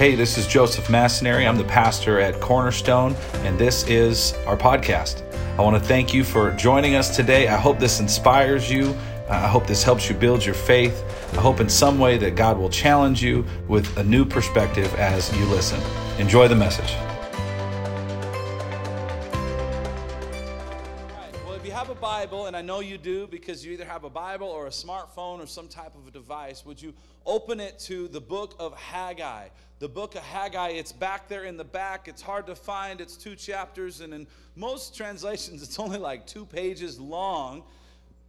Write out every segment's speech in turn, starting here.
Hey, this is Joseph Massanary. I'm the pastor at Cornerstone, and this is our podcast. I want to thank you for joining us today. I hope this inspires you. I hope this helps you build your faith. I hope in some way that God will challenge you with a new perspective as you listen. Enjoy the message. Bible, and I know you do because you either have a Bible or a smartphone or some type of a device, would you open it to the book of Haggai? The book of Haggai, it's back there in the back. It's hard to find. It's 2 chapters, and in most translations, it's only like 2 pages long.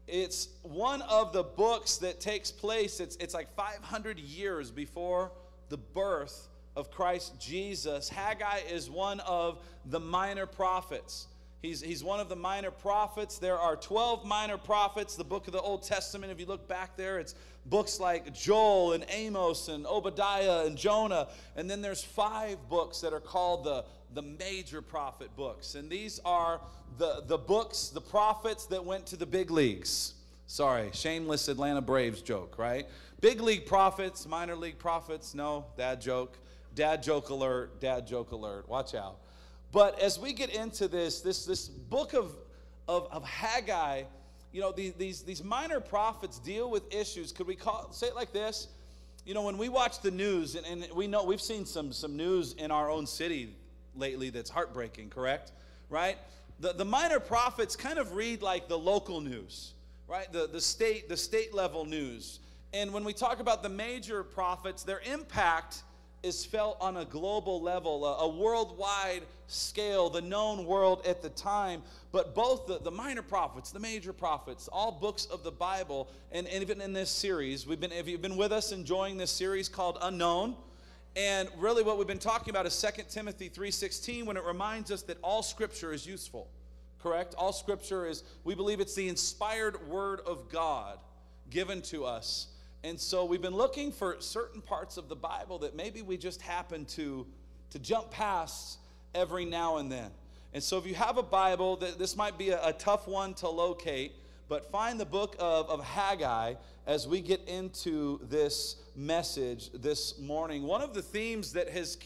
It's one of the books that takes place. It's like 500 years before the birth of Christ Jesus. Haggai is one of the minor prophets. He's one of the minor prophets. There are 12 minor prophets. The book of the Old Testament, if you look back there, it's books like Joel and Amos and Obadiah and Jonah. And then there's 5 books that are called the major prophet books. And these are the books, the prophets that went to the big leagues. Sorry, shameless Atlanta Braves joke, right? Big league prophets, minor league prophets. No, dad joke. Dad joke alert. Dad joke alert. Watch out. But as we get into this book of Haggai, you know, these minor prophets deal with issues. Could we say it like this? You know, when we watch the news, and we know we've seen some news in our own city lately that's heartbreaking, correct? Right? The minor prophets kind of read like the local news, right? The state level news. And when we talk about the major prophets, their impact is felt on a global level, a worldwide scale, the known world at the time. But both the minor prophets, the major prophets, all books of the Bible, and even in this series, if you've been with us enjoying this series called Unknown, and really what we've been talking about is 2 Timothy 3:16, when it reminds us that all Scripture is useful, correct? All Scripture is, we believe it's the inspired Word of God given to us. And so we've been looking for certain parts of the Bible that maybe we just happen to jump past every now and then. And so if you have a Bible, this might be a tough one to locate, but find the book of Haggai as we get into this message this morning. One of the themes that has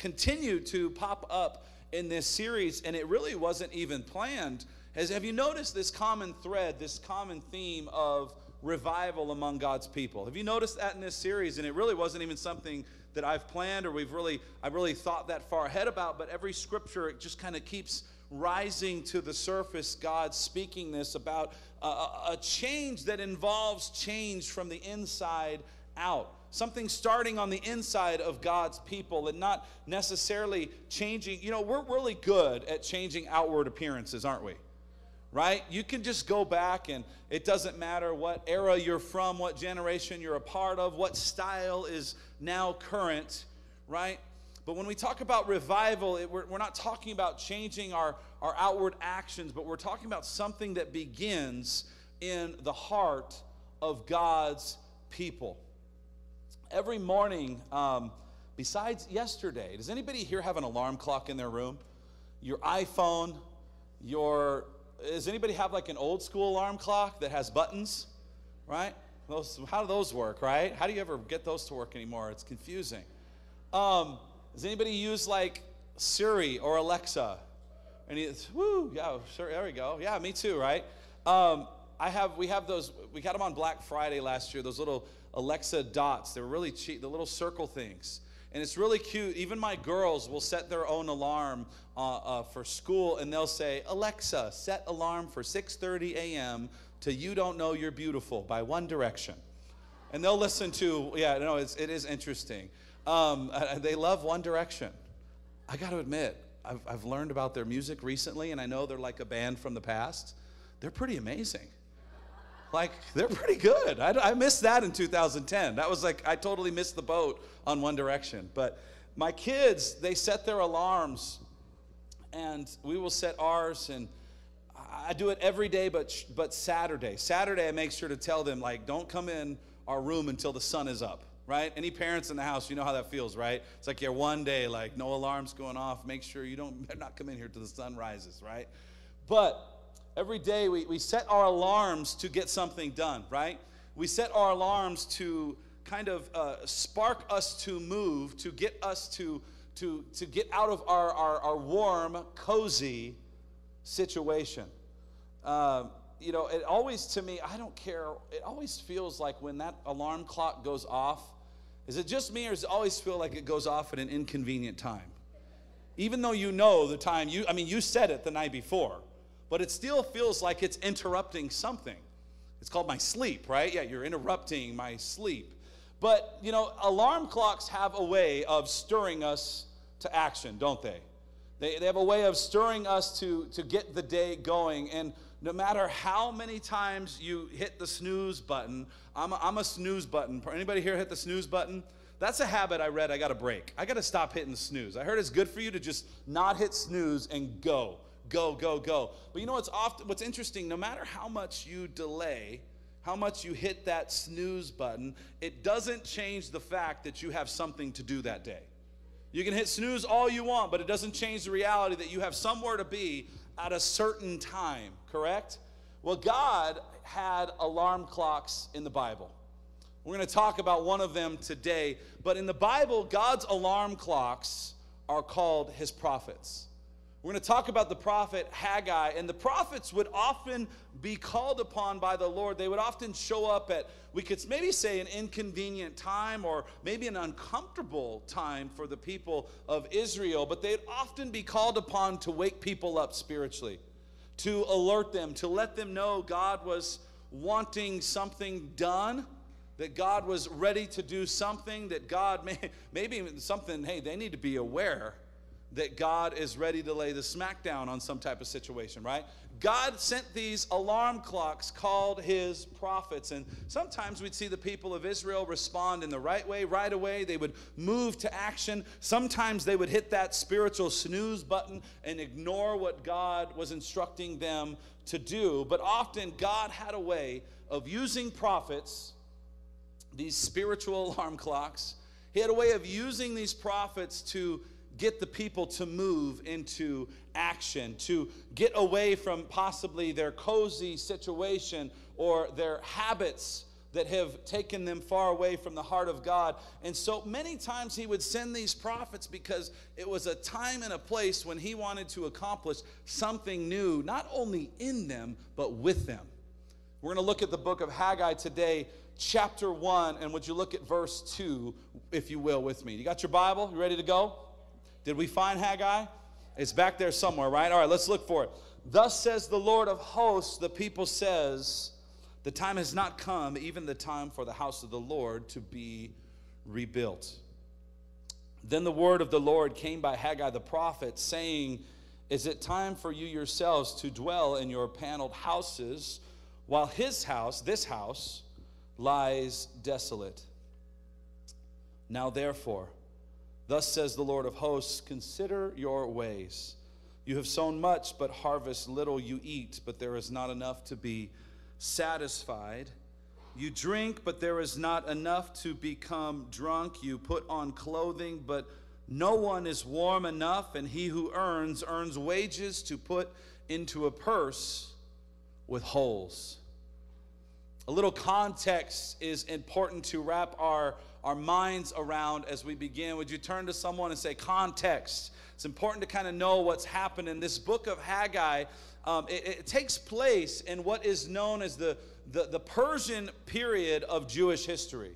continued to pop up in this series, and it really wasn't even planned, have you noticed this common thread, this common theme of revival among God's people? Have you noticed that in this series? And it really wasn't even something that I've planned or I really thought that far ahead about, but every scripture, it just kind of keeps rising to the surface, God speaking this about a change that involves change from the inside out. Something starting on the inside of God's people and not necessarily changing. You know, we're really good at changing outward appearances, aren't we? Right? You can just go back, and it doesn't matter what era you're from, what generation you're a part of, what style is now current, right? But when we talk about revival, we're not talking about changing our outward actions, but we're talking about something that begins in the heart of God's people. Every morning, besides yesterday, does anybody here have an alarm clock in their room? Your iPhone, does anybody have like an old school alarm clock that has buttons, right? How do those work, right? How do you ever get those to work anymore? It's confusing. Does anybody use like Siri or Alexa? Yeah, sure, there we go. Yeah, me too, right? We have those, we got them on Black Friday last year, those little Alexa dots. They were really cheap, the little circle things. And it's really cute. Even my girls will set their own alarm for school, and they'll say, Alexa, set alarm for 6:30 a.m. to You Don't Know You're Beautiful by One Direction. And they'll listen to, it is interesting. They love One Direction. I got to admit, I've learned about their music recently, and I know they're like a band from the past. They're pretty amazing. Like, they're pretty good. I missed that in 2010. That was like, I totally missed the boat on One Direction. But my kids, they set their alarms, and we will set ours, and I do it every day but Saturday. Saturday, I make sure to tell them, like, don't come in our room until the sun is up, right? Any parents in the house, you know how that feels, right? It's like, yeah, one day, like, no alarms going off. Make sure you better not come in here till the sun rises, right? But every day we set our alarms to get something done, right? We set our alarms to kind of spark us to move, to get us to get out of our warm, cozy situation. You know, it always, to me, I don't care, it always feels like when that alarm clock goes off, is it just me or does it always feel like it goes off at an inconvenient time? Even though you know the time, you said it the night before, but it still feels like it's interrupting something. It's called my sleep, right? Yeah, you're interrupting my sleep. But, you know, alarm clocks have a way of stirring us to action, don't they? They have a way of stirring us to get the day going. And no matter how many times you hit the snooze button, I'm a snooze button. Anybody here hit the snooze button? That's a habit I read I got to break. I got to stop hitting snooze. I heard it's good for you to just not hit snooze and go. Go, go, go. But you know what's interesting? No matter how much you delay, how much you hit that snooze button, it doesn't change the fact that you have something to do that day. You can hit snooze all you want, but it doesn't change the reality that you have somewhere to be at a certain time, correct? Well, God had alarm clocks in the Bible. We're going to talk about one of them today. But in the Bible, God's alarm clocks are called his prophets. We're going to talk about the prophet Haggai, and the prophets would often be called upon by the Lord. They would often show up at, we could maybe say, an inconvenient time or maybe an uncomfortable time for the people of Israel, but they'd often be called upon to wake people up spiritually, to alert them, to let them know God was wanting something done, that God was ready to do something, that God maybe even something, hey, they need to be aware that God is ready to lay the smack down on some type of situation, right? God sent these alarm clocks called his prophets. And sometimes we'd see the people of Israel respond in the right way, right away. They would move to action. Sometimes they would hit that spiritual snooze button and ignore what God was instructing them to do. But often God had a way of using prophets, these spiritual alarm clocks. He had a way of using these prophets to get the people to move into action, to get away from possibly their cozy situation or their habits that have taken them far away from the heart of God. And so many times he would send these prophets because it was a time and a place when he wanted to accomplish something new, not only in them, but with them. We're going to look at the book of Haggai today, chapter 1, and would you look at verse 2, if you will, with me. You got your Bible? You ready to go? Did we find Haggai? It's back there somewhere, right? All right, let's look for it. Thus says the Lord of hosts, the people says, the time has not come, even the time for the house of the Lord to be rebuilt. Then the word of the Lord came by Haggai the prophet, saying, is it time for you yourselves to dwell in your paneled houses, while his house, this house, lies desolate? Now therefore, thus says the Lord of hosts, consider your ways. You have sown much, but harvest little. You eat, but there is not enough to be satisfied. You drink, but there is not enough to become drunk. You put on clothing, but no one is warm enough. And he who earns wages to put into a purse with holes. A little context is important to wrap our minds around as we begin. Would you turn to someone and say, context? It's important to kind of know what's happened in this book of Haggai. It takes place in what is known as the Persian period of Jewish history.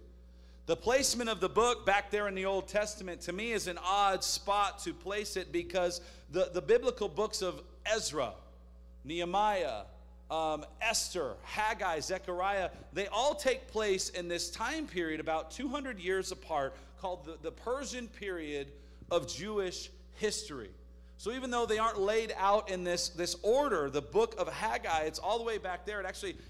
The placement of the book back there in the Old Testament, to me, is an odd spot to place it because the biblical books of Ezra, Nehemiah, Esther, Haggai, Zechariah, they all take place in this time period about 200 years apart called the Persian period of Jewish history. So even though they aren't laid out in this order, the book of Haggai, it's all the way back there.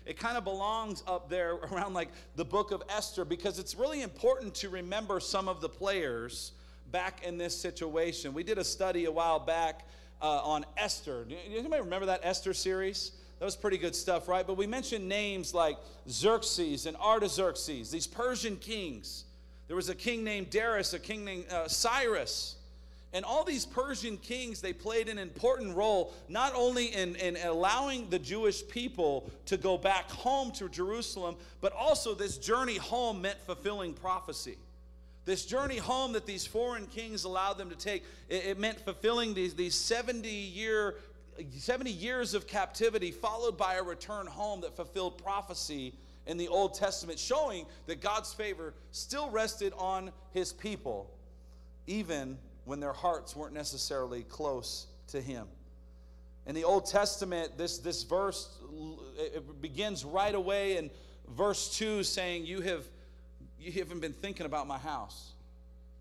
It kind of belongs up there around like the book of Esther because it's really important to remember some of the players back in this situation. We did a study a while back on Esther. Anybody remember that Esther series? That was pretty good stuff, right? But we mentioned names like Xerxes and Artaxerxes, these Persian kings. There was a king named Darius, a king named Cyrus. And all these Persian kings, they played an important role, not only in allowing the Jewish people to go back home to Jerusalem, but also this journey home meant fulfilling prophecy. This journey home that these foreign kings allowed them to take, it meant fulfilling these 70 years of captivity, followed by a return home that fulfilled prophecy in the Old Testament, showing that God's favor still rested on his people, even when their hearts weren't necessarily close to him. In the Old Testament, this verse, it begins right away in verse 2 saying, you haven't been thinking about my house.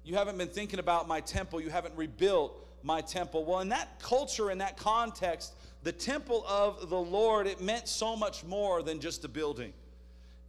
You haven't been thinking about my temple. You haven't rebuilt my temple. Well, in that culture, in that context, the temple of the Lord, it meant so much more than just a building.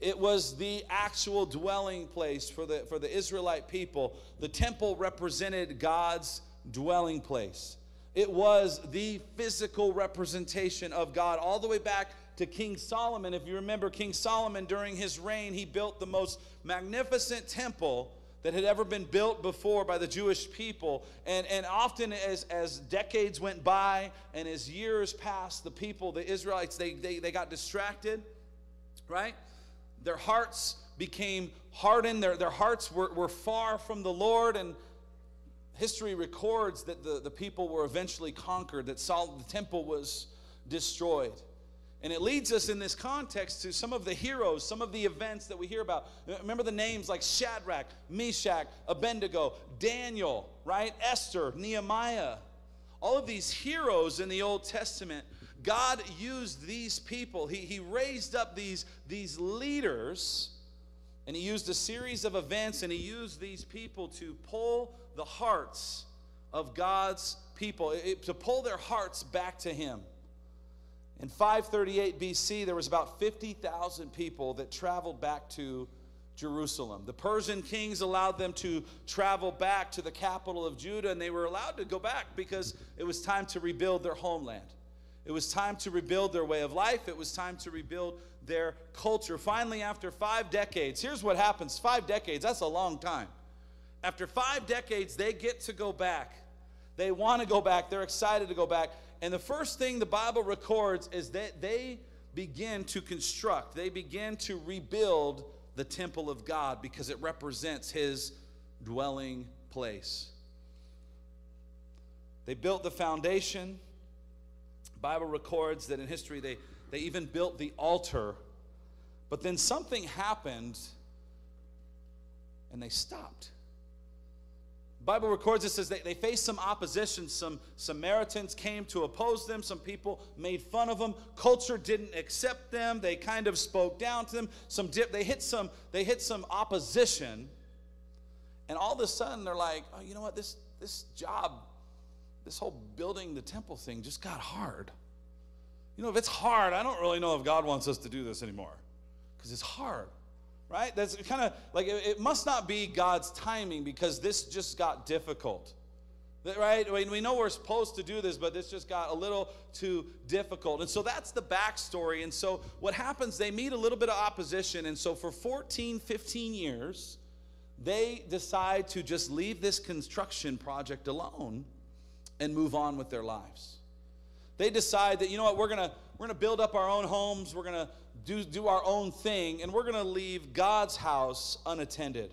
It was the actual dwelling place for the Israelite people. The temple represented God's dwelling place. It was the physical representation of God. All the way back to King Solomon. If you remember, King Solomon, during his reign, he built the most magnificent temple that had ever been built before by the Jewish people. And often as decades went by and as years passed, the people, the Israelites, they got distracted, right? Their hearts became hardened. Their hearts were far from the Lord. And history records that the people were eventually conquered, that the temple was destroyed. And it leads us in this context to some of the heroes, some of the events that we hear about. Remember the names like Shadrach, Meshach, Abednego, Daniel, right? Esther, Nehemiah. All of these heroes in the Old Testament, God used these people. He raised up these leaders, and he used a series of events, and he used these people to pull the hearts of God's people, to pull their hearts back to him. In 538 BC, there was about 50,000 people that traveled back to Jerusalem. The Persian kings allowed them to travel back to the capital of Judah, and they were allowed to go back because it was time to rebuild their homeland. It was time to rebuild their way of life. It was time to rebuild their culture. Finally, after 5 decades, here's what happens. 5 decades, that's a long time. After 5 decades, they get to go back. They want to go back. They're excited to go back. And the first thing the Bible records is that they begin to construct. They begin to rebuild the temple of God because it represents his dwelling place. They built the foundation. Bible records that in history they even built the altar, but then something happened and they stopped. Bible records it says they faced some opposition. Some Samaritans came to oppose them. Some people made fun of them. Culture didn't accept them. They kind of spoke down to them. They hit some opposition, and all of a sudden they're like, oh, you know what, this job, this whole building the temple thing just got hard. You know, if it's hard, I don't really know if God wants us to do this anymore, because it's hard, right? That's kind of like, it must not be God's timing, because this just got difficult, right? I mean, we know we're supposed to do this, but this just got a little too difficult. And so that's the backstory. And so what happens, they meet a little bit of opposition. And so for 15 years, they decide to just leave this construction project alone and move on with their lives. They decide that, you know what, we're gonna build up our own homes, we're gonna do our own thing, and we're gonna leave God's house unattended.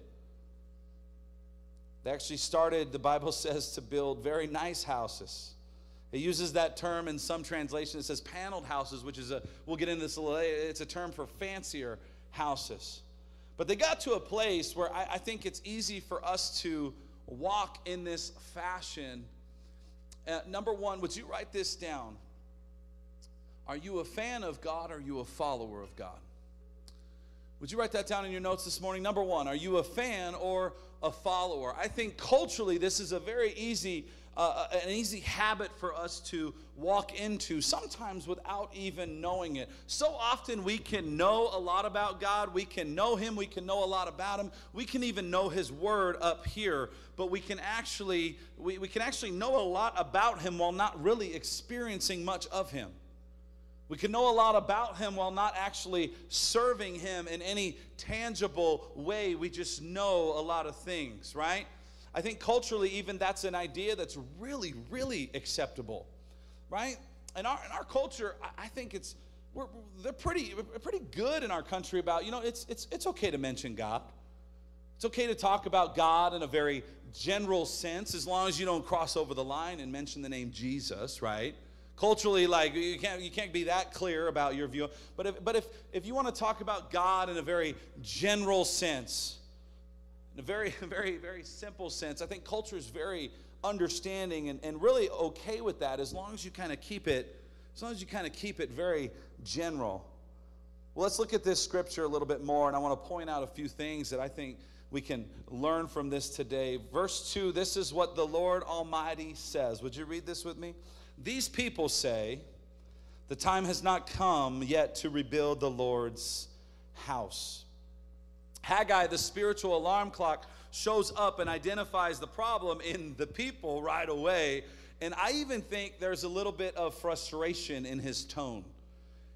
They actually started, the Bible says, to build very nice houses. It uses that term in some translation. It says paneled houses, which is we'll get into this a little later, it's a term for fancier houses. But they got to a place where I think it's easy for us to walk in this fashion. Number one, would you write this down? Are you a fan of God, or are you a follower of God? Would you write that down in your notes this morning? Number one, are you a fan or a follower? I think culturally this is a very easy, an easy habit for us to walk into, sometimes without even knowing it. So often we can know a lot about God. We can know him. We can know a lot about him. We can even know his word up here. But we can actually know a lot about him while not really experiencing much of him. We can know a lot about him while not actually serving him in any tangible way. We just know a lot of things, right? I think culturally even that's an idea that's really, really acceptable, right? In our culture, I think it's, they're pretty good in our country about, you know, it's okay to mention God. It's okay to talk about God in a very general sense, as long as you don't cross over the line and mention the name Jesus, right? Culturally, like, you can't be that clear about your view. But if you want to talk about God in a very general sense, in a very, very, very simple sense, I think culture is very understanding and really okay with that, as long as you kind of keep it, very general. Well, let's look at this scripture a little bit more, and I want to point out a few things that I think we can learn from this today. Verse 2, this is what the Lord Almighty says. Would you read this with me? These people say, the time has not come yet to rebuild the Lord's house. Haggai, the spiritual alarm clock, shows up and identifies the problem in the people right away. And I even think there's a little bit of frustration in his tone.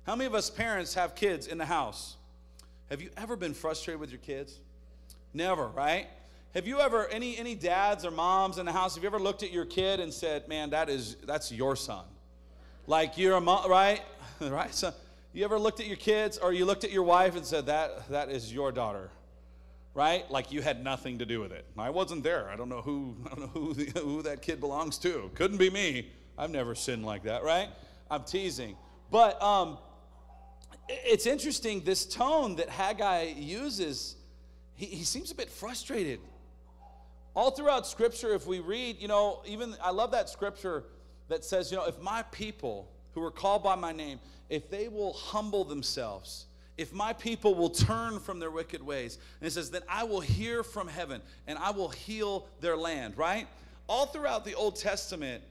How many of us parents have kids in the house? Have you ever been frustrated with your kids? Never, right? Have you ever, any dads or moms in the house, have you ever looked at your kid and said, man, that's your son? Like you're a mom, right? Right? So you ever looked at your kids or you looked at your wife and said, that is your daughter, right? Like you had nothing to do with it. I wasn't there. I don't know who that kid belongs to. Couldn't be me. I've never sinned like that, right? I'm teasing. But it's interesting, this tone that Haggai uses, he seems a bit frustrated. All throughout Scripture, if we read, you know, even I love that Scripture that says, you know, if my people who are called by my name, if they will humble themselves, if my people will turn from their wicked ways, and it says, then I will hear from heaven and I will heal their land, right? All throughout the Old Testament,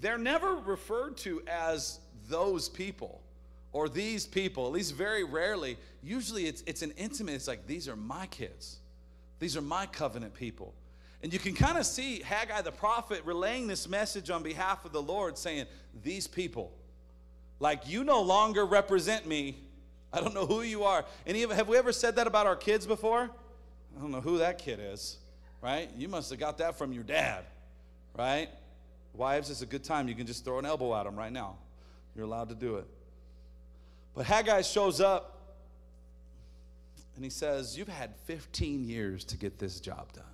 they're never referred to as those people or these people, at least very rarely. Usually it's an intimate, it's like, these are my kids. These are my covenant people. And you can kind of see Haggai the prophet relaying this message on behalf of the Lord, saying, these people, like, you no longer represent me. I don't know who you are. Have we ever said that about our kids before? I don't know who that kid is, right? You must have got that from your dad, right? Wives, it's a good time. You can just throw an elbow at them right now. You're allowed to do it. But Haggai shows up, and he says, you've had 15 years to get this job done.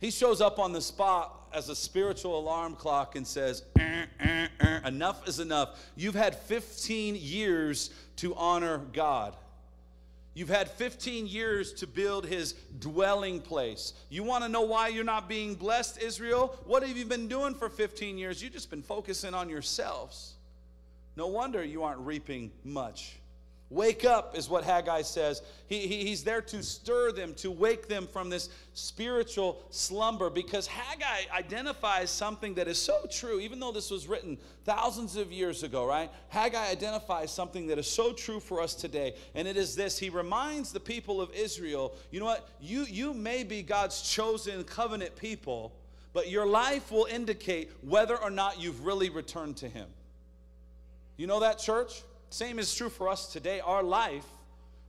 He shows up on the spot as a spiritual alarm clock and says, enough is enough. You've had 15 years to honor God. You've had 15 years to build his dwelling place. You want to know why you're not being blessed, Israel? What have you been doing for 15 years? You've just been focusing on yourselves. No wonder you aren't reaping much. Wake up is what Haggai says. He's there to stir them, to wake them from this spiritual slumber, because Haggai identifies something that is so true, even though this was written thousands of years ago, right? Haggai identifies something that is so true for us today, and it is this. He reminds the people of Israel, you know what? You may be God's chosen covenant people, but your life will indicate whether or not you've really returned to him. You know that, church? Same is true for us today. Our life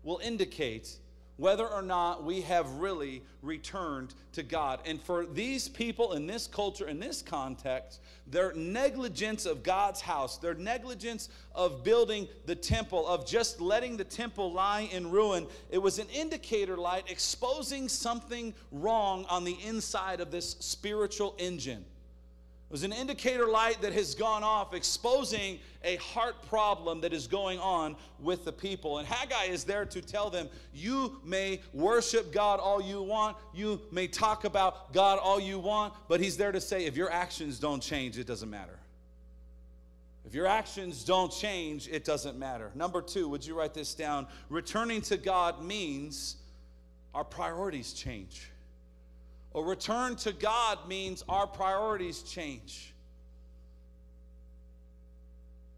will indicate whether or not we have really returned to God. And for these people in this culture, in this context, their negligence of God's house, their negligence of building the temple, of just letting the temple lie in ruin, it was an indicator light exposing something wrong on the inside of this spiritual engine. It was an indicator light that has gone off, exposing a heart problem that is going on with the people. And Haggai is there to tell them, you may worship God all you want, you may talk about God all you want, but he's there to say, if your actions don't change, it doesn't matter. If your actions don't change, it doesn't matter. Number two, would you write this down? Returning to God means our priorities change. A return to God means our priorities change.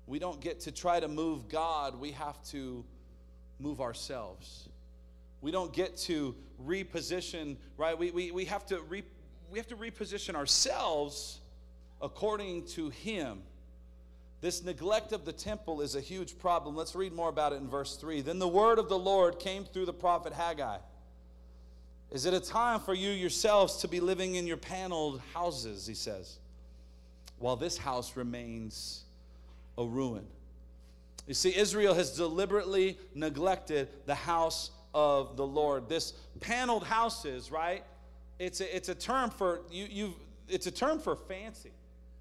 We don't get to try to move God. We have to move ourselves. We don't get to reposition, right? We have to reposition ourselves according to him. This neglect of the temple is a huge problem. Let's read more about it in verse 3. Then the word of the Lord came through the prophet Haggai. Is it a time for you yourselves to be living in your paneled houses, he says, while this house remains a ruin? You see, Israel has deliberately neglected the house of the Lord. This paneled houses, right? It's a term for you. It's a term for fancy.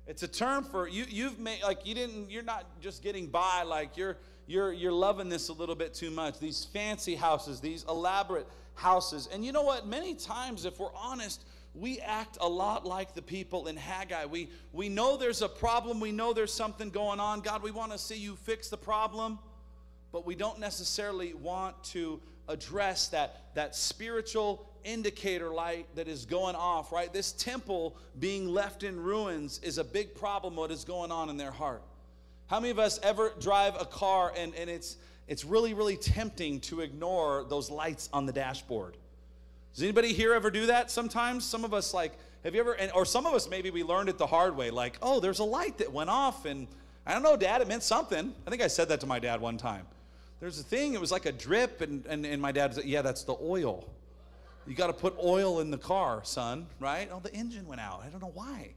It's a term for you've made, like, you're not just getting by, like you're loving this a little bit too much. These fancy houses, these elaborate houses. And you know what? Many times, if we're honest, we act a lot like the people in Haggai. We know there's a problem. We know there's something going on. God, we want to see you fix the problem, but we don't necessarily want to address that spiritual indicator light that is going off, right? This temple being left in ruins is a big problem, what is going on in their heart. How many of us ever drive a car and it's really, really tempting to ignore those lights on the dashboard? Does anybody here ever do that sometimes? Some of us, like, have you ever, or some of us maybe we learned it the hard way, like, oh, there's a light that went off, and I don't know, Dad, it meant something. I think I said that to my dad one time. There's a thing, it was like a drip, and my dad said, yeah, that's the oil. You got to put oil in the car, son, right? Oh, the engine went out. I don't know why.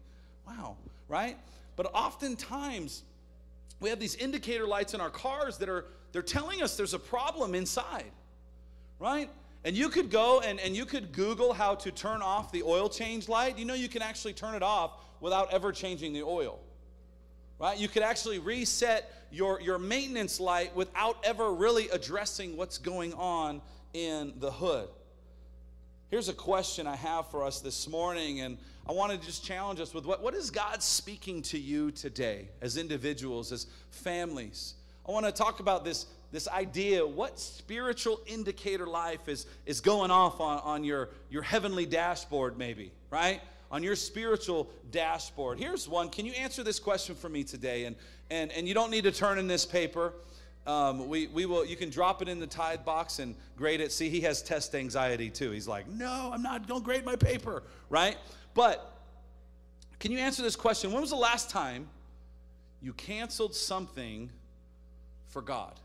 Wow, right? But oftentimes, we have these indicator lights in our cars that they're telling us there's a problem inside, right? And you could go and you could Google how to turn off the oil change light. You know you can actually turn it off without ever changing the oil, right? You could actually reset your maintenance light without ever really addressing what's going on in the hood. Here's a question I have for us this morning, and I want to just challenge us with what is God speaking to you today as individuals, as families? I want to talk about this idea, what spiritual indicator life is going off on your heavenly dashboard maybe, right? On your spiritual dashboard. Here's one. Can you answer this question for me today? And you don't need to turn in this paper. We will. You can drop it in the tithe box and grade it. See, he has test anxiety too. He's like, no, I'm not going to grade my paper, right? But can you answer this question? When was the last time you canceled something for God?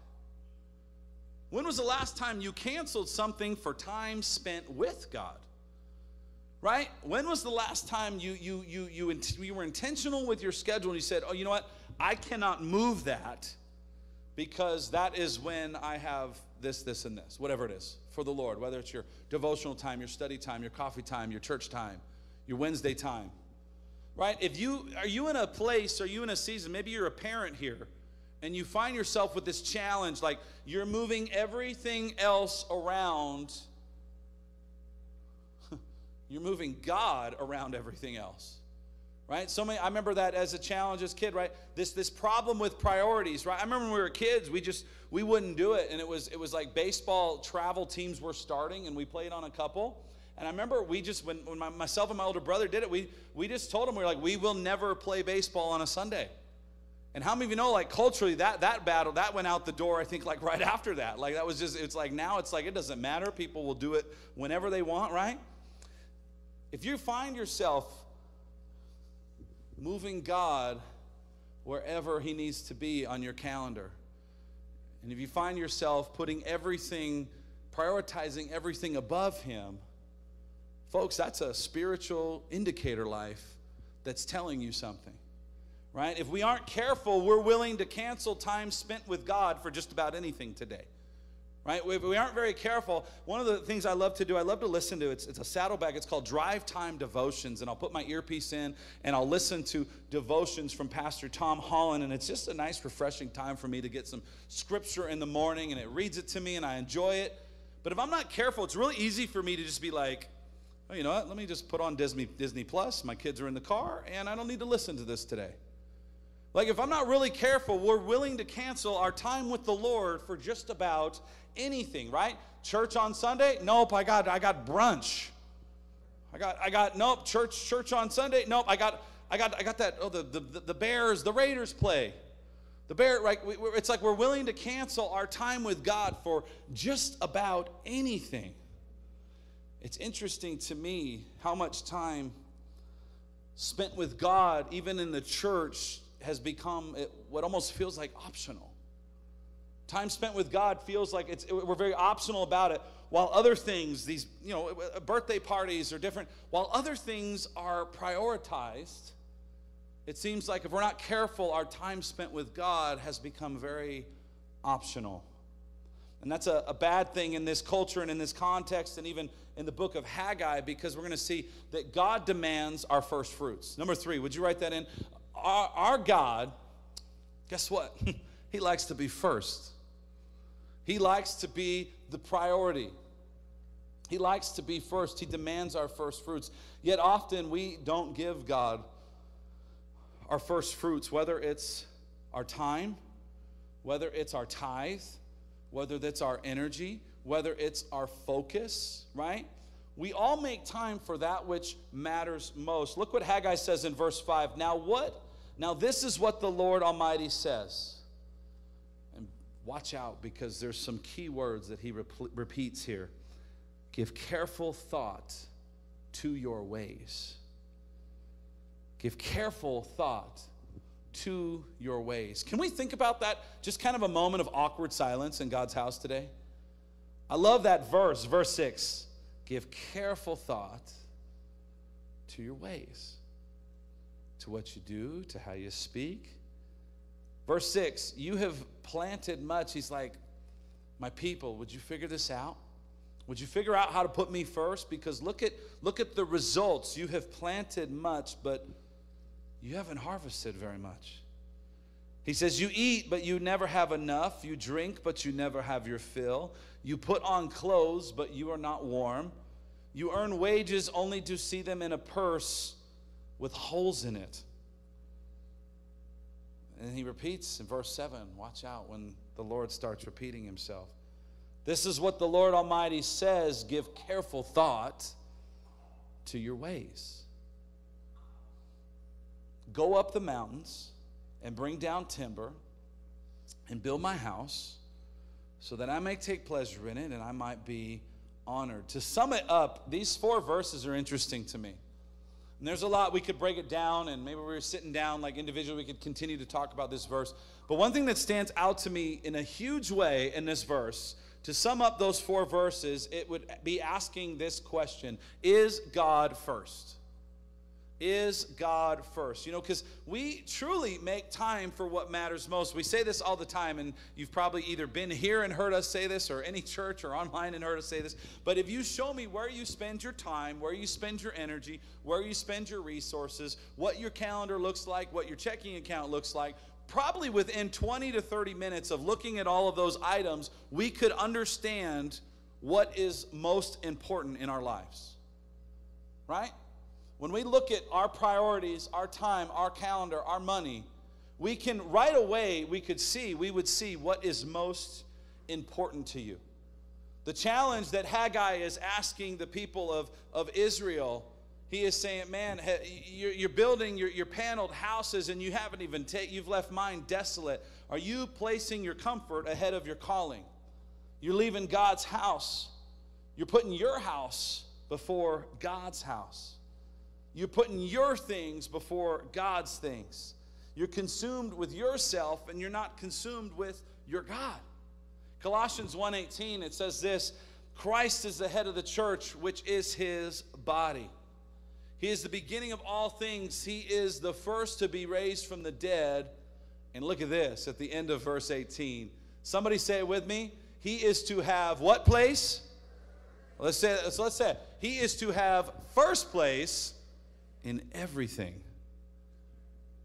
When was the last time you canceled something for time spent with God? Right? When was the last time you were intentional with your schedule and you said, oh, you know what? I cannot move that because that is when I have this, and this, whatever it is, for the Lord, whether it's your devotional time, your study time, your coffee time, your church time, your Wednesday time, right? If are you in a place, are you in a season, maybe you're a parent here, and you find yourself with this challenge, like you're moving everything else around. You're moving God around everything else, right? So many, I remember that as a challenge as a kid, right? This problem with priorities, right? I remember when we were kids, we wouldn't do it, and it was like baseball travel teams were starting, and we played on a couple. And I remember we just when myself and my older brother did it, we just told them, we were like, we will never play baseball on a Sunday. And how many of you know, like, culturally, that battle, that went out the door, I think, like, right after that. Like, that was just, it's like, now it's like, it doesn't matter. People will do it whenever they want, right? If you find yourself moving God wherever he needs to be on your calendar, and if you find yourself putting everything, prioritizing everything above him, folks, that's a spiritual indicator life that's telling you something, right? If we aren't careful, we're willing to cancel time spent with God for just about anything today. Right? If we aren't very careful, one of the things I love to do, I love to listen to, it's a saddlebag, it's called Drive Time Devotions, and I'll put my earpiece in, and I'll listen to devotions from Pastor Tom Holland, and it's just a nice, refreshing time for me to get some scripture in the morning, and it reads it to me, and I enjoy it. But if I'm not careful, it's really easy for me to just be like, oh, you know what, let me just put on Disney Plus, my kids are in the car, and I don't need to listen to this today. Like, if I'm not really careful, we're willing to cancel our time with the Lord for just about anything, right? Church on Sunday? Nope, I got brunch. I got nope, church on Sunday? Nope, I got that, oh, the Raiders play. The Bear, right? It's like we're willing to cancel our time with God for just about anything. It's interesting to me how much time spent with God, even in the church, has become what almost feels like optional. Time spent with God feels like we're very optional about it. while other things, these, you know, birthday parties are different, while other things are prioritized, it seems like if we're not careful, our time spent with God has become very optional. And that's a bad thing in this culture and in this context and even in the book of Haggai, because we're going to see that God demands our first fruits. Number three, would you write that in? Our God, guess what? He likes to be first. He likes to be the priority. He likes to be first. He demands our first fruits. Yet often we don't give God our first fruits, whether it's our time, whether it's our tithe, whether that's our energy, whether it's our focus, right? We all make time for that which matters most. Look what Haggai says in verse 5. Now this is what the Lord Almighty says. And watch out, because there's some key words that he repeats here. Give careful thought to your ways. Give careful thought to your ways. Can we think about that? Just kind of a moment of awkward silence in God's house today. I love that verse, verse 6. Give careful thought to your ways, to what you do, to how you speak. Verse 6, you have planted much. He's like, my people, would you figure this out? Would you figure out how to put me first? Because look at the results. You have planted much, but you haven't harvested very much. He says, you eat, but you never have enough. You drink, but you never have your fill. You put on clothes, but you are not warm. You earn wages only to see them in a purse with holes in it. And he repeats in verse 7, watch out when the Lord starts repeating himself. This is what the Lord Almighty says, give careful thought to your ways. Go up the mountains and bring down timber and build my house so that I may take pleasure in it and I might be honored. To sum it up, these four verses are interesting to me. And there's a lot we could break it down, and maybe we were sitting down like individually we could continue to talk about this verse. But one thing that stands out to me in a huge way in this verse, to sum up those four verses, it would be asking this question: is God first? Is God first? You know, because we truly make time for what matters most. We say this all the time, and you've probably either been here and heard us say this, or any church or online and heard us say this. But if you show me where you spend your time, where you spend your energy, where you spend your resources, what your calendar looks like, what your checking account looks like, probably within 20 to 30 minutes of looking at all of those items, we could understand what is most important in our lives, right? When we look at our priorities, our time, our calendar, our money, we can right away, we would see what is most important to you. The challenge that Haggai is asking the people of Israel, he is saying, man, you're building your paneled houses and you haven't even you've left mine desolate. Are you placing your comfort ahead of your calling? You're leaving God's house. You're putting your house before God's house. You're putting your things before God's things. You're consumed with yourself, and you're not consumed with your God. Colossians 1:18, it says this, Christ is the head of the church, which is his body. He is the beginning of all things. He is the first to be raised from the dead. And look at this at the end of verse 18. Somebody say it with me. He is to have what place? Let's say it. He is to have first place in everything.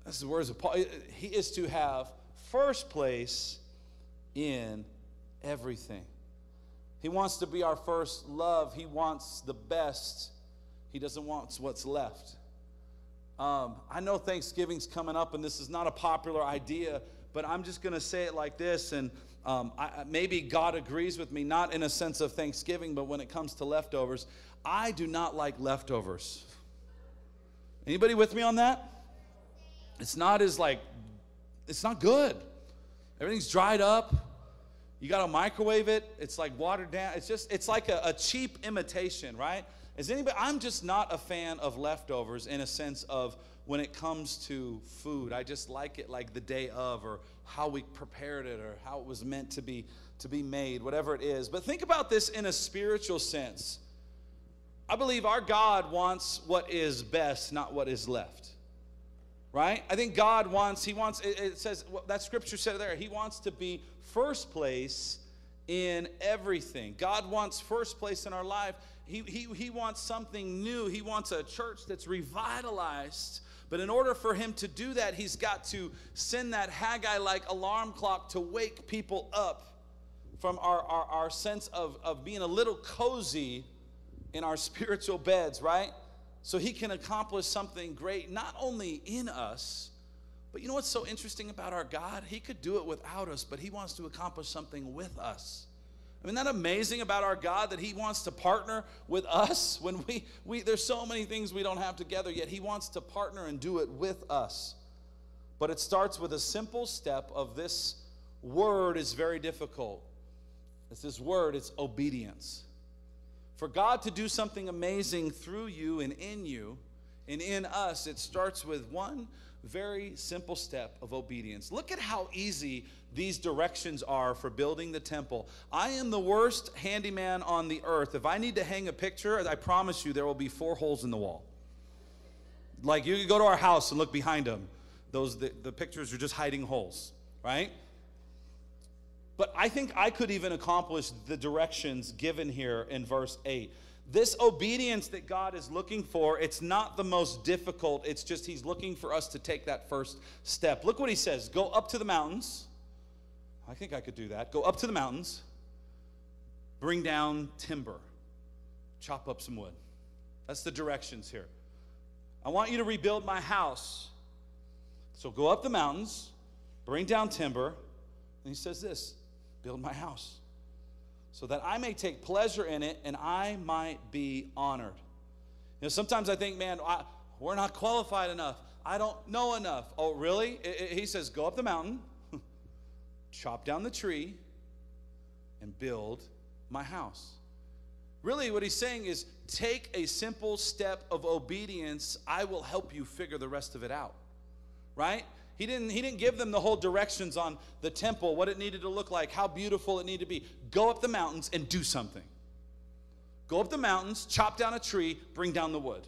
That's the words of Paul. He is to have first place in everything. He wants to be our first love. He wants the best. He doesn't want what's left. I know Thanksgiving's coming up, and this is not a popular idea, but I'm just going to say it like this, and maybe God agrees with me, not in a sense of Thanksgiving, but when it comes to leftovers. I do not like leftovers. Anybody with me on that? It's not good. Everything's dried up. You got to microwave it. It's like watered down. It's like a cheap imitation, right? I'm just not a fan of leftovers in a sense of when it comes to food. I just like it like the day of, or how we prepared it, or how it was meant to be to be made, whatever it is. But think about this in a spiritual sense. I believe our God wants what is best, not what is left. Right? I think God wants, it says, that scripture said there, he wants to be first place in everything. God wants first place in our life. He wants something new. He wants a church that's revitalized. But in order for him to do that, he's got to send that Haggai-like alarm clock to wake people up from our sense of being a little cozy in our spiritual beds, right? So he can accomplish something great, not only in us, but you know what's so interesting about our God? He could do it without us, but he wants to accomplish something with us. I mean, isn't that amazing about our God, that he wants to partner with us when we there's so many things we don't have together, yet he wants to partner and do it with us. But it starts with a simple step of this word is very difficult. It's this word, it's obedience. For God to do something amazing through you and in us, it starts with one very simple step of obedience. Look at how easy these directions are for building the temple. I am the worst handyman on the earth. If I need to hang a picture, I promise you there will be 4 holes in the wall. Like, you could go to our house and look behind them. The pictures are just hiding holes, right? But I think I could even accomplish the directions given here in verse 8. This obedience that God is looking for, it's not the most difficult. It's just he's looking for us to take that first step. Look what he says. Go up to the mountains. I think I could do that. Go up to the mountains. Bring down timber. Chop up some wood. That's the directions here. I want you to rebuild my house. So go up the mountains. Bring down timber. And he says this. Build my house so that I may take pleasure in it and I might be honored. You know, sometimes I think, man, we're not qualified enough. I don't know enough. Oh, really? He says, go up the mountain, chop down the tree, and build my house. Really, what he's saying is, take a simple step of obedience. I will help you figure the rest of it out, right? He didn't give them the whole directions on the temple, what it needed to look like, how beautiful it needed to be. Go up the mountains and do something. Go up the mountains, chop down a tree, bring down the wood.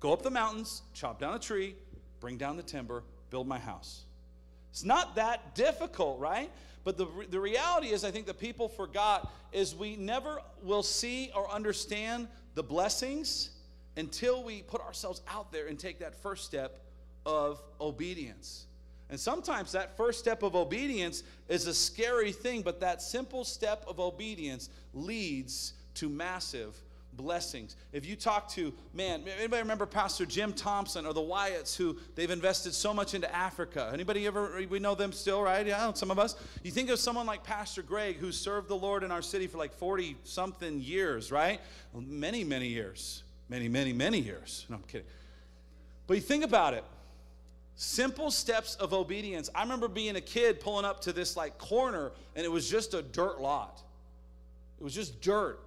Go up the mountains, chop down a tree, bring down the timber, build my house. It's not that difficult, right? But the reality is, I think the people forgot, is we never will see or understand the blessings until we put ourselves out there and take that first step of obedience. And sometimes that first step of obedience is a scary thing, but that simple step of obedience leads to massive blessings. If you talk to, anybody remember Pastor Jim Thompson or the Wyatts, who they've invested so much into Africa? Anybody ever, we know them still, right? Yeah, some of us. You think of someone like Pastor Greg, who served the Lord in our city for like 40-something years, right? Many years. Many years. No, I'm kidding. But you think about it. Simple steps of obedience. I remember being a kid pulling up to this like corner, and it was just a dirt lot. It was just dirt.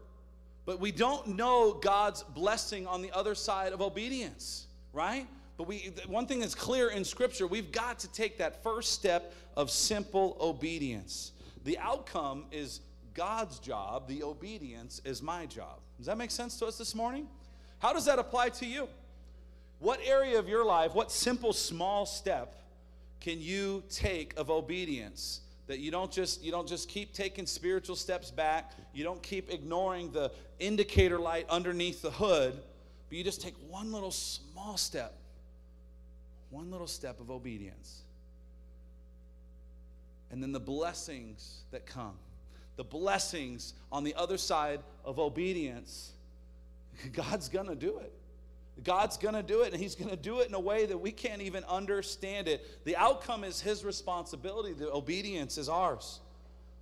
But we don't know God's blessing on the other side of obedience, right? But one thing that's clear in Scripture, we've got to take that first step of simple obedience. The outcome is God's job. The obedience is my job. Does that make sense to us this morning? How does that apply to you? What area of your life, what simple, small step can you take of obedience that you don't just keep taking spiritual steps back, you don't keep ignoring the indicator light underneath the hood, but you just take one little small step, of obedience. And then the blessings that come, the blessings on the other side of obedience, God's going to do it. God's going to do it, and he's going to do it in a way that we can't even understand it. The outcome is his responsibility. The obedience is ours.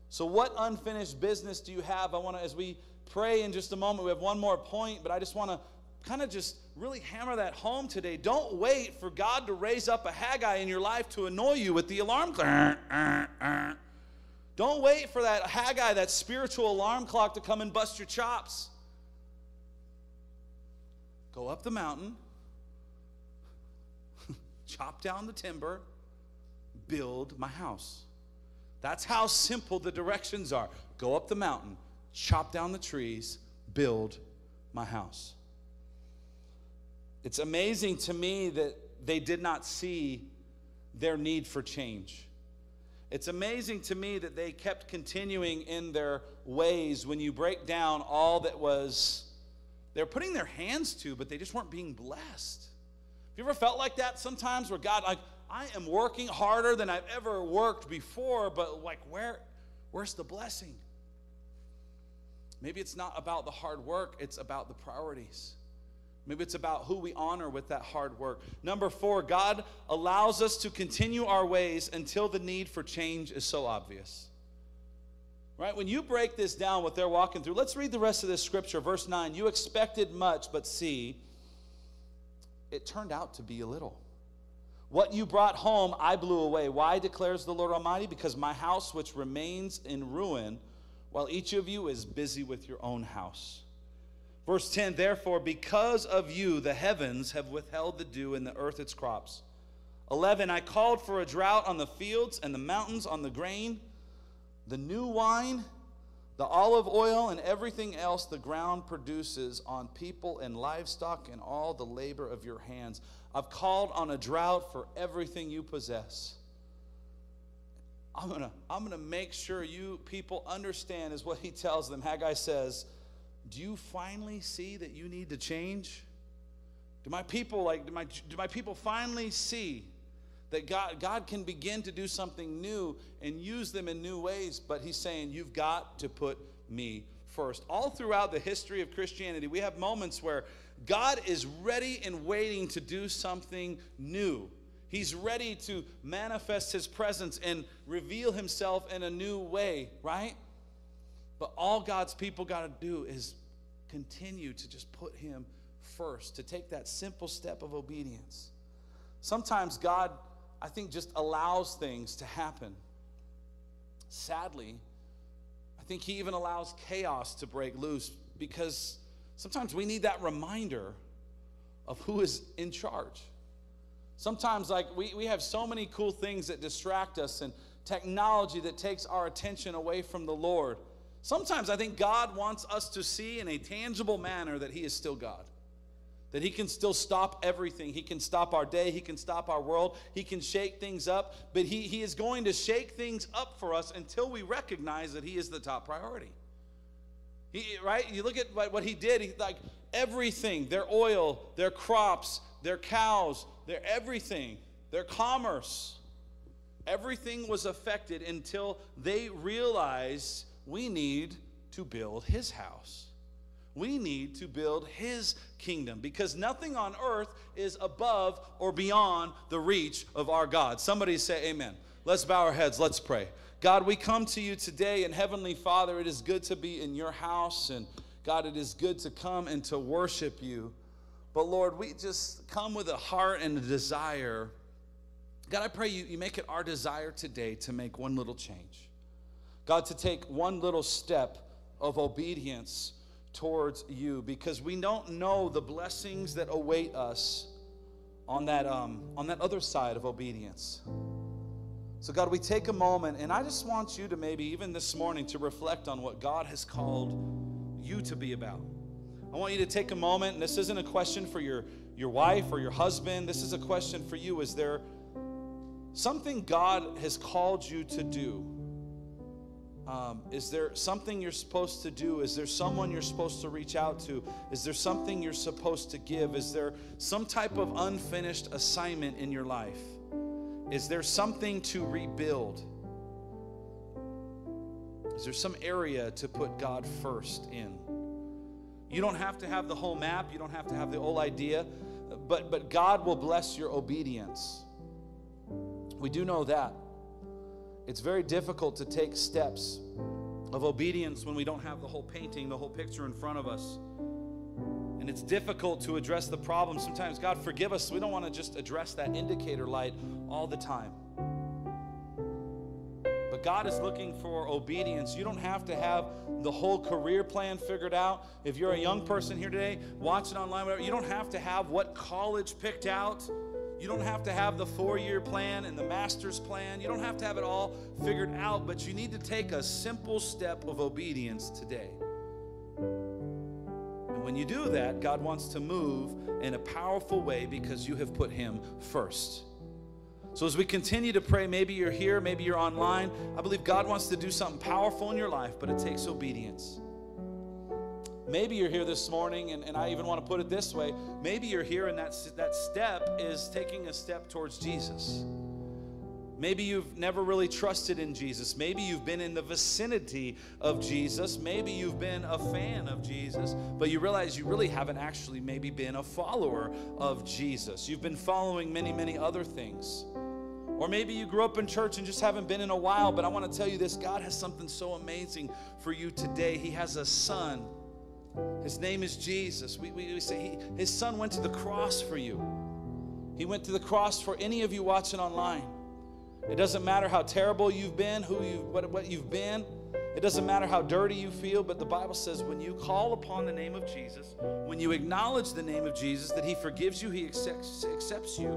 So what unfinished business do you have? I want to, as we pray in just a moment, we have one more point, but I just want to kind of just really hammer that home today. Don't wait for God to raise up a Haggai in your life to annoy you with the alarm clock. Don't wait for that Haggai, that spiritual alarm clock, to come and bust your chops. Go up the mountain, chop down the timber, build my house. That's how simple the directions are. Go up the mountain, chop down the trees, build my house. It's amazing to me that they did not see their need for change. It's amazing to me that they kept continuing in their ways. When you break down all that was, they're putting their hands to, but they just weren't being blessed. Have you ever felt like that sometimes, where God, like, I am working harder than I've ever worked before, but like, where's the blessing? Maybe it's not about the hard work, it's about the priorities. Maybe it's about who we honor with that hard work. Number 4, God allows us to continue our ways until the need for change is so obvious. Right? When you break this down, what they're walking through, let's read the rest of this scripture. Verse 9, you expected much, but see, it turned out to be a little. What you brought home, I blew away. Why, declares the Lord Almighty? Because my house, which remains in ruin, while each of you is busy with your own house. Verse 10, therefore, because of you, the heavens have withheld the dew and the earth its crops. 11, I called for a drought on the fields and the mountains on the grain, the new wine, the olive oil, and everything else the ground produces on people and livestock and all the labor of your hands. I've called on a drought for everything you possess. I'm gonna make sure you people understand is what he tells them. Haggai says, do you finally see that you need to change? Do my people finally see that God can begin to do something new and use them in new ways? But he's saying, you've got to put me first. All throughout the history of Christianity, we have moments where God is ready and waiting to do something new. He's ready to manifest his presence and reveal himself in a new way, right? But all God's people got to do is continue to just put him first, to take that simple step of obedience. Sometimes God, I think, just allows things to happen. Sadly, I think he even allows chaos to break loose, because sometimes we need that reminder of who is in charge. Sometimes, like, we have so many cool things that distract us and technology that takes our attention away from the Lord. Sometimes I think God wants us to see in a tangible manner that he is still God, that he can still stop everything. He can stop our day. He can stop our world. He can shake things up, but he is going to shake things up for us until we recognize that he is the top priority. Right? You look at what he did. He, like, everything, their oil, their crops, their cows, their everything, their commerce, everything was affected until they realized we need to build his house. We need to build his kingdom, because nothing on earth is above or beyond the reach of our God. Somebody say amen. Let's bow our heads. Let's pray. God, we come to you today, and Heavenly Father, it is good to be in your house, and God, it is good to come and to worship you. But Lord, we just come with a heart and a desire. God, I pray you make it our desire today to make one little change. God, to take one little step of obedience towards you, because we don't know the blessings that await us on that other side of obedience. So God, we take a moment, and I just want you to maybe even this morning to reflect on what God has called you to be about. I want you to take a moment, and this isn't a question for your wife or your husband. This is a question for you. Is there something God has called you to do? Is there something you're supposed to do? Is there someone you're supposed to reach out to? Is there something you're supposed to give? Is there some type of unfinished assignment in your life? Is there something to rebuild? Is there some area to put God first in? You don't have to have the whole map. You don't have to have the whole idea, but God will bless your obedience. We do know that. It's very difficult to take steps of obedience when we don't have the whole painting, the whole picture in front of us. And it's difficult to address the problem. Sometimes, God, forgive us. We don't want to just address that indicator light all the time. But God is looking for obedience. You don't have to have the whole career plan figured out. If you're a young person here today, watch it online, whatever, you don't have to have what college picked out. You don't have to have the 4-year plan and the master's plan. You don't have to have it all figured out, but you need to take a simple step of obedience today. And when you do that, God wants to move in a powerful way because you have put him first. So as we continue to pray, maybe you're here, maybe you're online. I believe God wants to do something powerful in your life, but it takes obedience. Maybe you're here this morning, and I even want to put it this way. Maybe you're here, and that step is taking a step towards Jesus. Maybe you've never really trusted in Jesus. Maybe you've been in the vicinity of Jesus. Maybe you've been a fan of Jesus, but you realize you really haven't actually maybe been a follower of Jesus. You've been following many, many other things. Or maybe you grew up in church and just haven't been in a while, but I want to tell you this. God has something so amazing for you today. He has a son. His name is Jesus. We say his son went to the cross for you. He went to the cross for any of you watching online. It doesn't matter how terrible you've been, what you've been. It doesn't matter how dirty you feel, but the Bible says when you call upon the name of Jesus, when you acknowledge the name of Jesus, that he forgives you, he accepts you.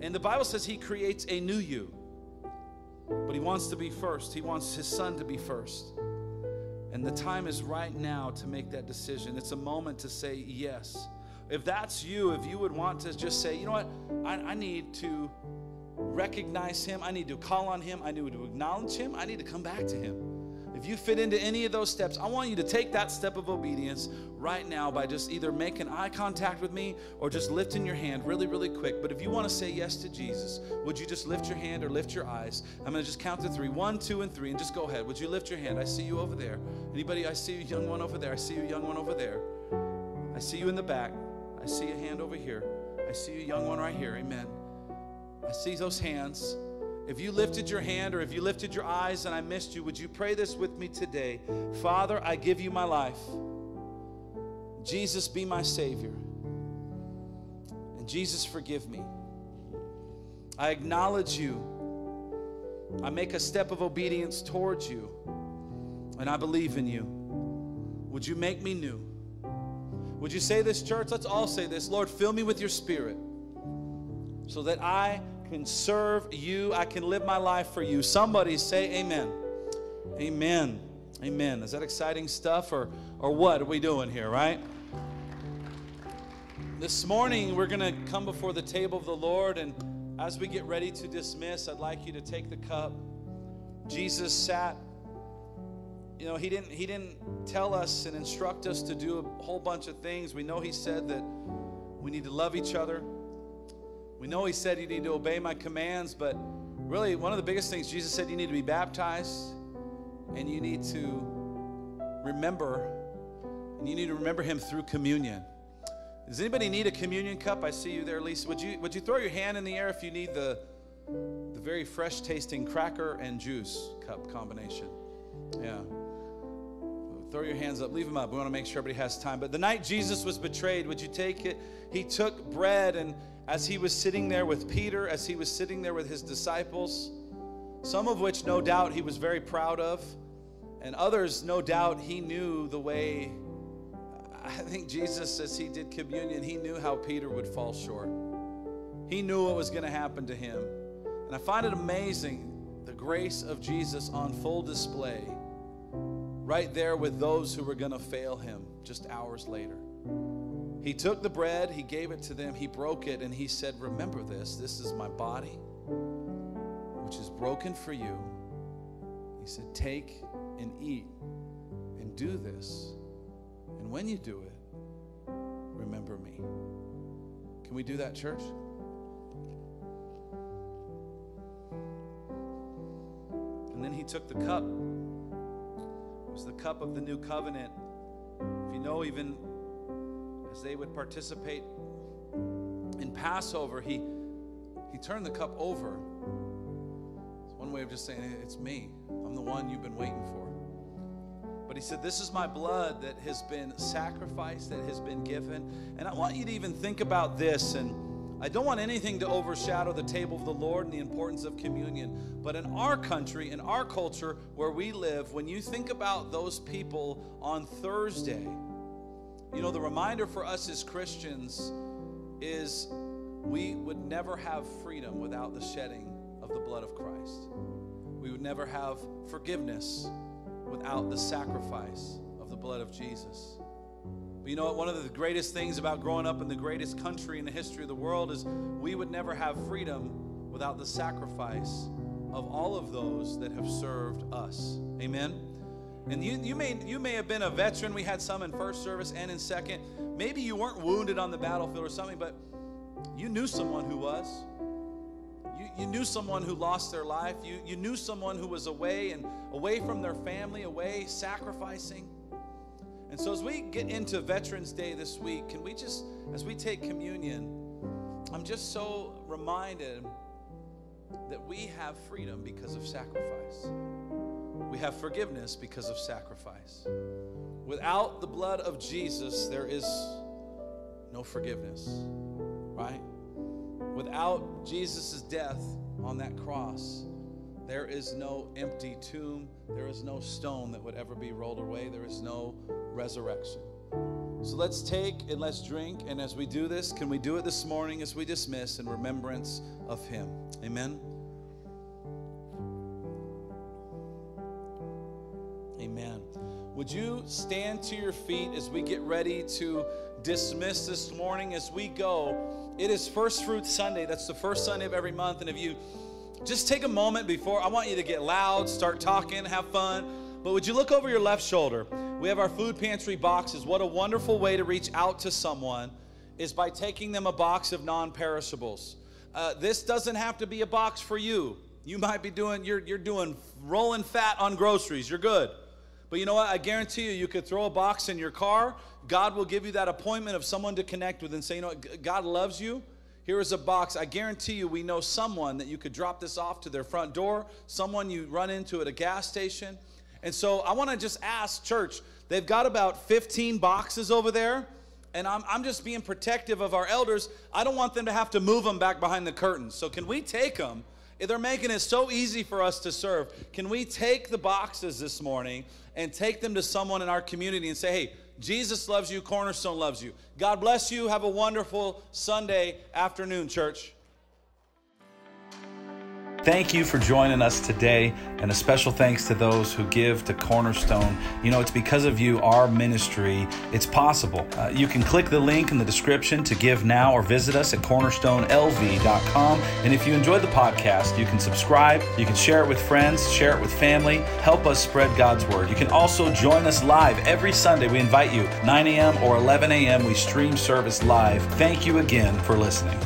And the Bible says he creates a new you. But he wants to be first. He wants his son to be first. And the time is right now to make that decision. It's a moment to say yes. If that's you, if you would want to just say, you know what, I need to recognize him. I need to call on him. I need to acknowledge him. I need to come back to him. If you fit into any of those steps, I want you to take that step of obedience right now by just either making eye contact with me or just lifting your hand really, really quick. But if you want to say yes to Jesus, would you just lift your hand or lift your eyes? I'm going to just count to 3. 1, 2, and 3, and just go ahead. Would you lift your hand? I see you over there. Anybody? I see you, young one over there. I see you, young one over there. I see you in the back. I see a hand over here. I see you, young one right here. Amen. I see those hands. If you lifted your hand or if you lifted your eyes and I missed you, would you pray this with me today? Father, I give you my life. Jesus, be my Savior. And Jesus, forgive me. I acknowledge you. I make a step of obedience towards you. And I believe in you. Would you make me new? Would you say this, church? Let's all say this. Lord, fill me with your Spirit so that I can serve you. I can live my life for you. Somebody say amen. Amen. Amen. Is that exciting stuff or what are we doing here, right? This morning we're going to come before the table of the Lord, and as we get ready to dismiss, I'd like you to take the cup. Jesus sat. You know, he didn't tell us and instruct us to do a whole bunch of things. We know he said that we need to love each other. We know he said you need to obey my commands, but really one of the biggest things Jesus said, you need to be baptized and you need to remember, and you need to remember him through communion. Does anybody need a communion cup? I see you there, Lisa. Would you throw your hand in the air if you need the very fresh tasting cracker and juice cup combination? Yeah. Throw your hands up. Leave them up. We want to make sure everybody has time. But the night Jesus was betrayed, would you take it? He took bread, and as he was sitting there with Peter, as he was sitting there with his disciples, some of which no doubt he was very proud of, and others no doubt he knew the way. I think Jesus, as he did communion, he knew how Peter would fall short. He knew what was going to happen to him. And I find it amazing, the grace of Jesus on full display, right there with those who were going to fail him just hours later. He took the bread, he gave it to them, he broke it, and he said, remember this, this is my body, which is broken for you. He said, take and eat and do this. And when you do it, remember me. Can we do that, church? And then he took the cup. It was the cup of the new covenant. If you know, even as they would participate in Passover, he turned the cup over. It's one way of just saying, it's me. I'm the one you've been waiting for. But he said, this is my blood that has been sacrificed, that has been given. And I want you to even think about this. And I don't want anything to overshadow the table of the Lord and the importance of communion. But in our country, in our culture where we live, when you think about those people on Thursday, you know, the reminder for us as Christians is We would never have freedom without the shedding of the blood of Christ. We would never have forgiveness without the sacrifice of the blood of Jesus. But you know what? One of the greatest things about growing up in the greatest country in the history of the world is we would never have freedom without the sacrifice of all of those that have served us. Amen? And you may have been a veteran. We had some in first service and in second. Maybe you weren't wounded on the battlefield or something, but you knew someone who was. You knew someone who lost their life. You knew someone who was away from their family, away sacrificing. And so as we get into Veterans Day this week, can we just, as we take communion, I'm just so reminded that we have freedom because of sacrifice. We have forgiveness because of sacrifice. Without the blood of Jesus, there is no forgiveness, right? Without Jesus' death on that cross, there is no empty tomb. There is no stone that would ever be rolled away. There is no resurrection. So let's take and let's drink. And as we do this, can we do it this morning as we dismiss in remembrance of him? Amen. Amen. Would you stand to your feet as we get ready to dismiss this morning as we go? It is First Fruit Sunday. That's the first Sunday of every month. And if you just take a moment before, I want you to get loud, start talking, have fun. But would you look over your left shoulder? We have our food pantry boxes. What a wonderful way to reach out to someone is by taking them a box of non-perishables. This doesn't have to be a box for you. You might be doing, you're doing rolling fat on groceries. You're good. But you know what? I guarantee you, you could throw a box in your car. God will give you that appointment of someone to connect with and say, you know what? God loves you. Here is a box. I guarantee you, we know someone that you could drop this off to their front door, someone you run into at a gas station. And so I want to just ask, church, they've got about 15 boxes over there. And I'm just being protective of our elders. I don't want them to have to move them back behind the curtains. So can we take them? They're making it so easy for us to serve. Can we take the boxes this morning and take them to someone in our community and say, hey, Jesus loves you, Cornerstone loves you. God bless you. Have a wonderful Sunday afternoon, church. Thank you for joining us today, and a special thanks to those who give to Cornerstone. You know, it's because of you, our ministry, it's possible. You can click the link in the description to give now or visit us at cornerstonelv.com. And if you enjoyed the podcast, you can subscribe, you can share it with friends, share it with family, help us spread God's word. You can also join us live every Sunday. We invite you, 9 a.m. or 11 a.m. We stream service live. Thank you again for listening.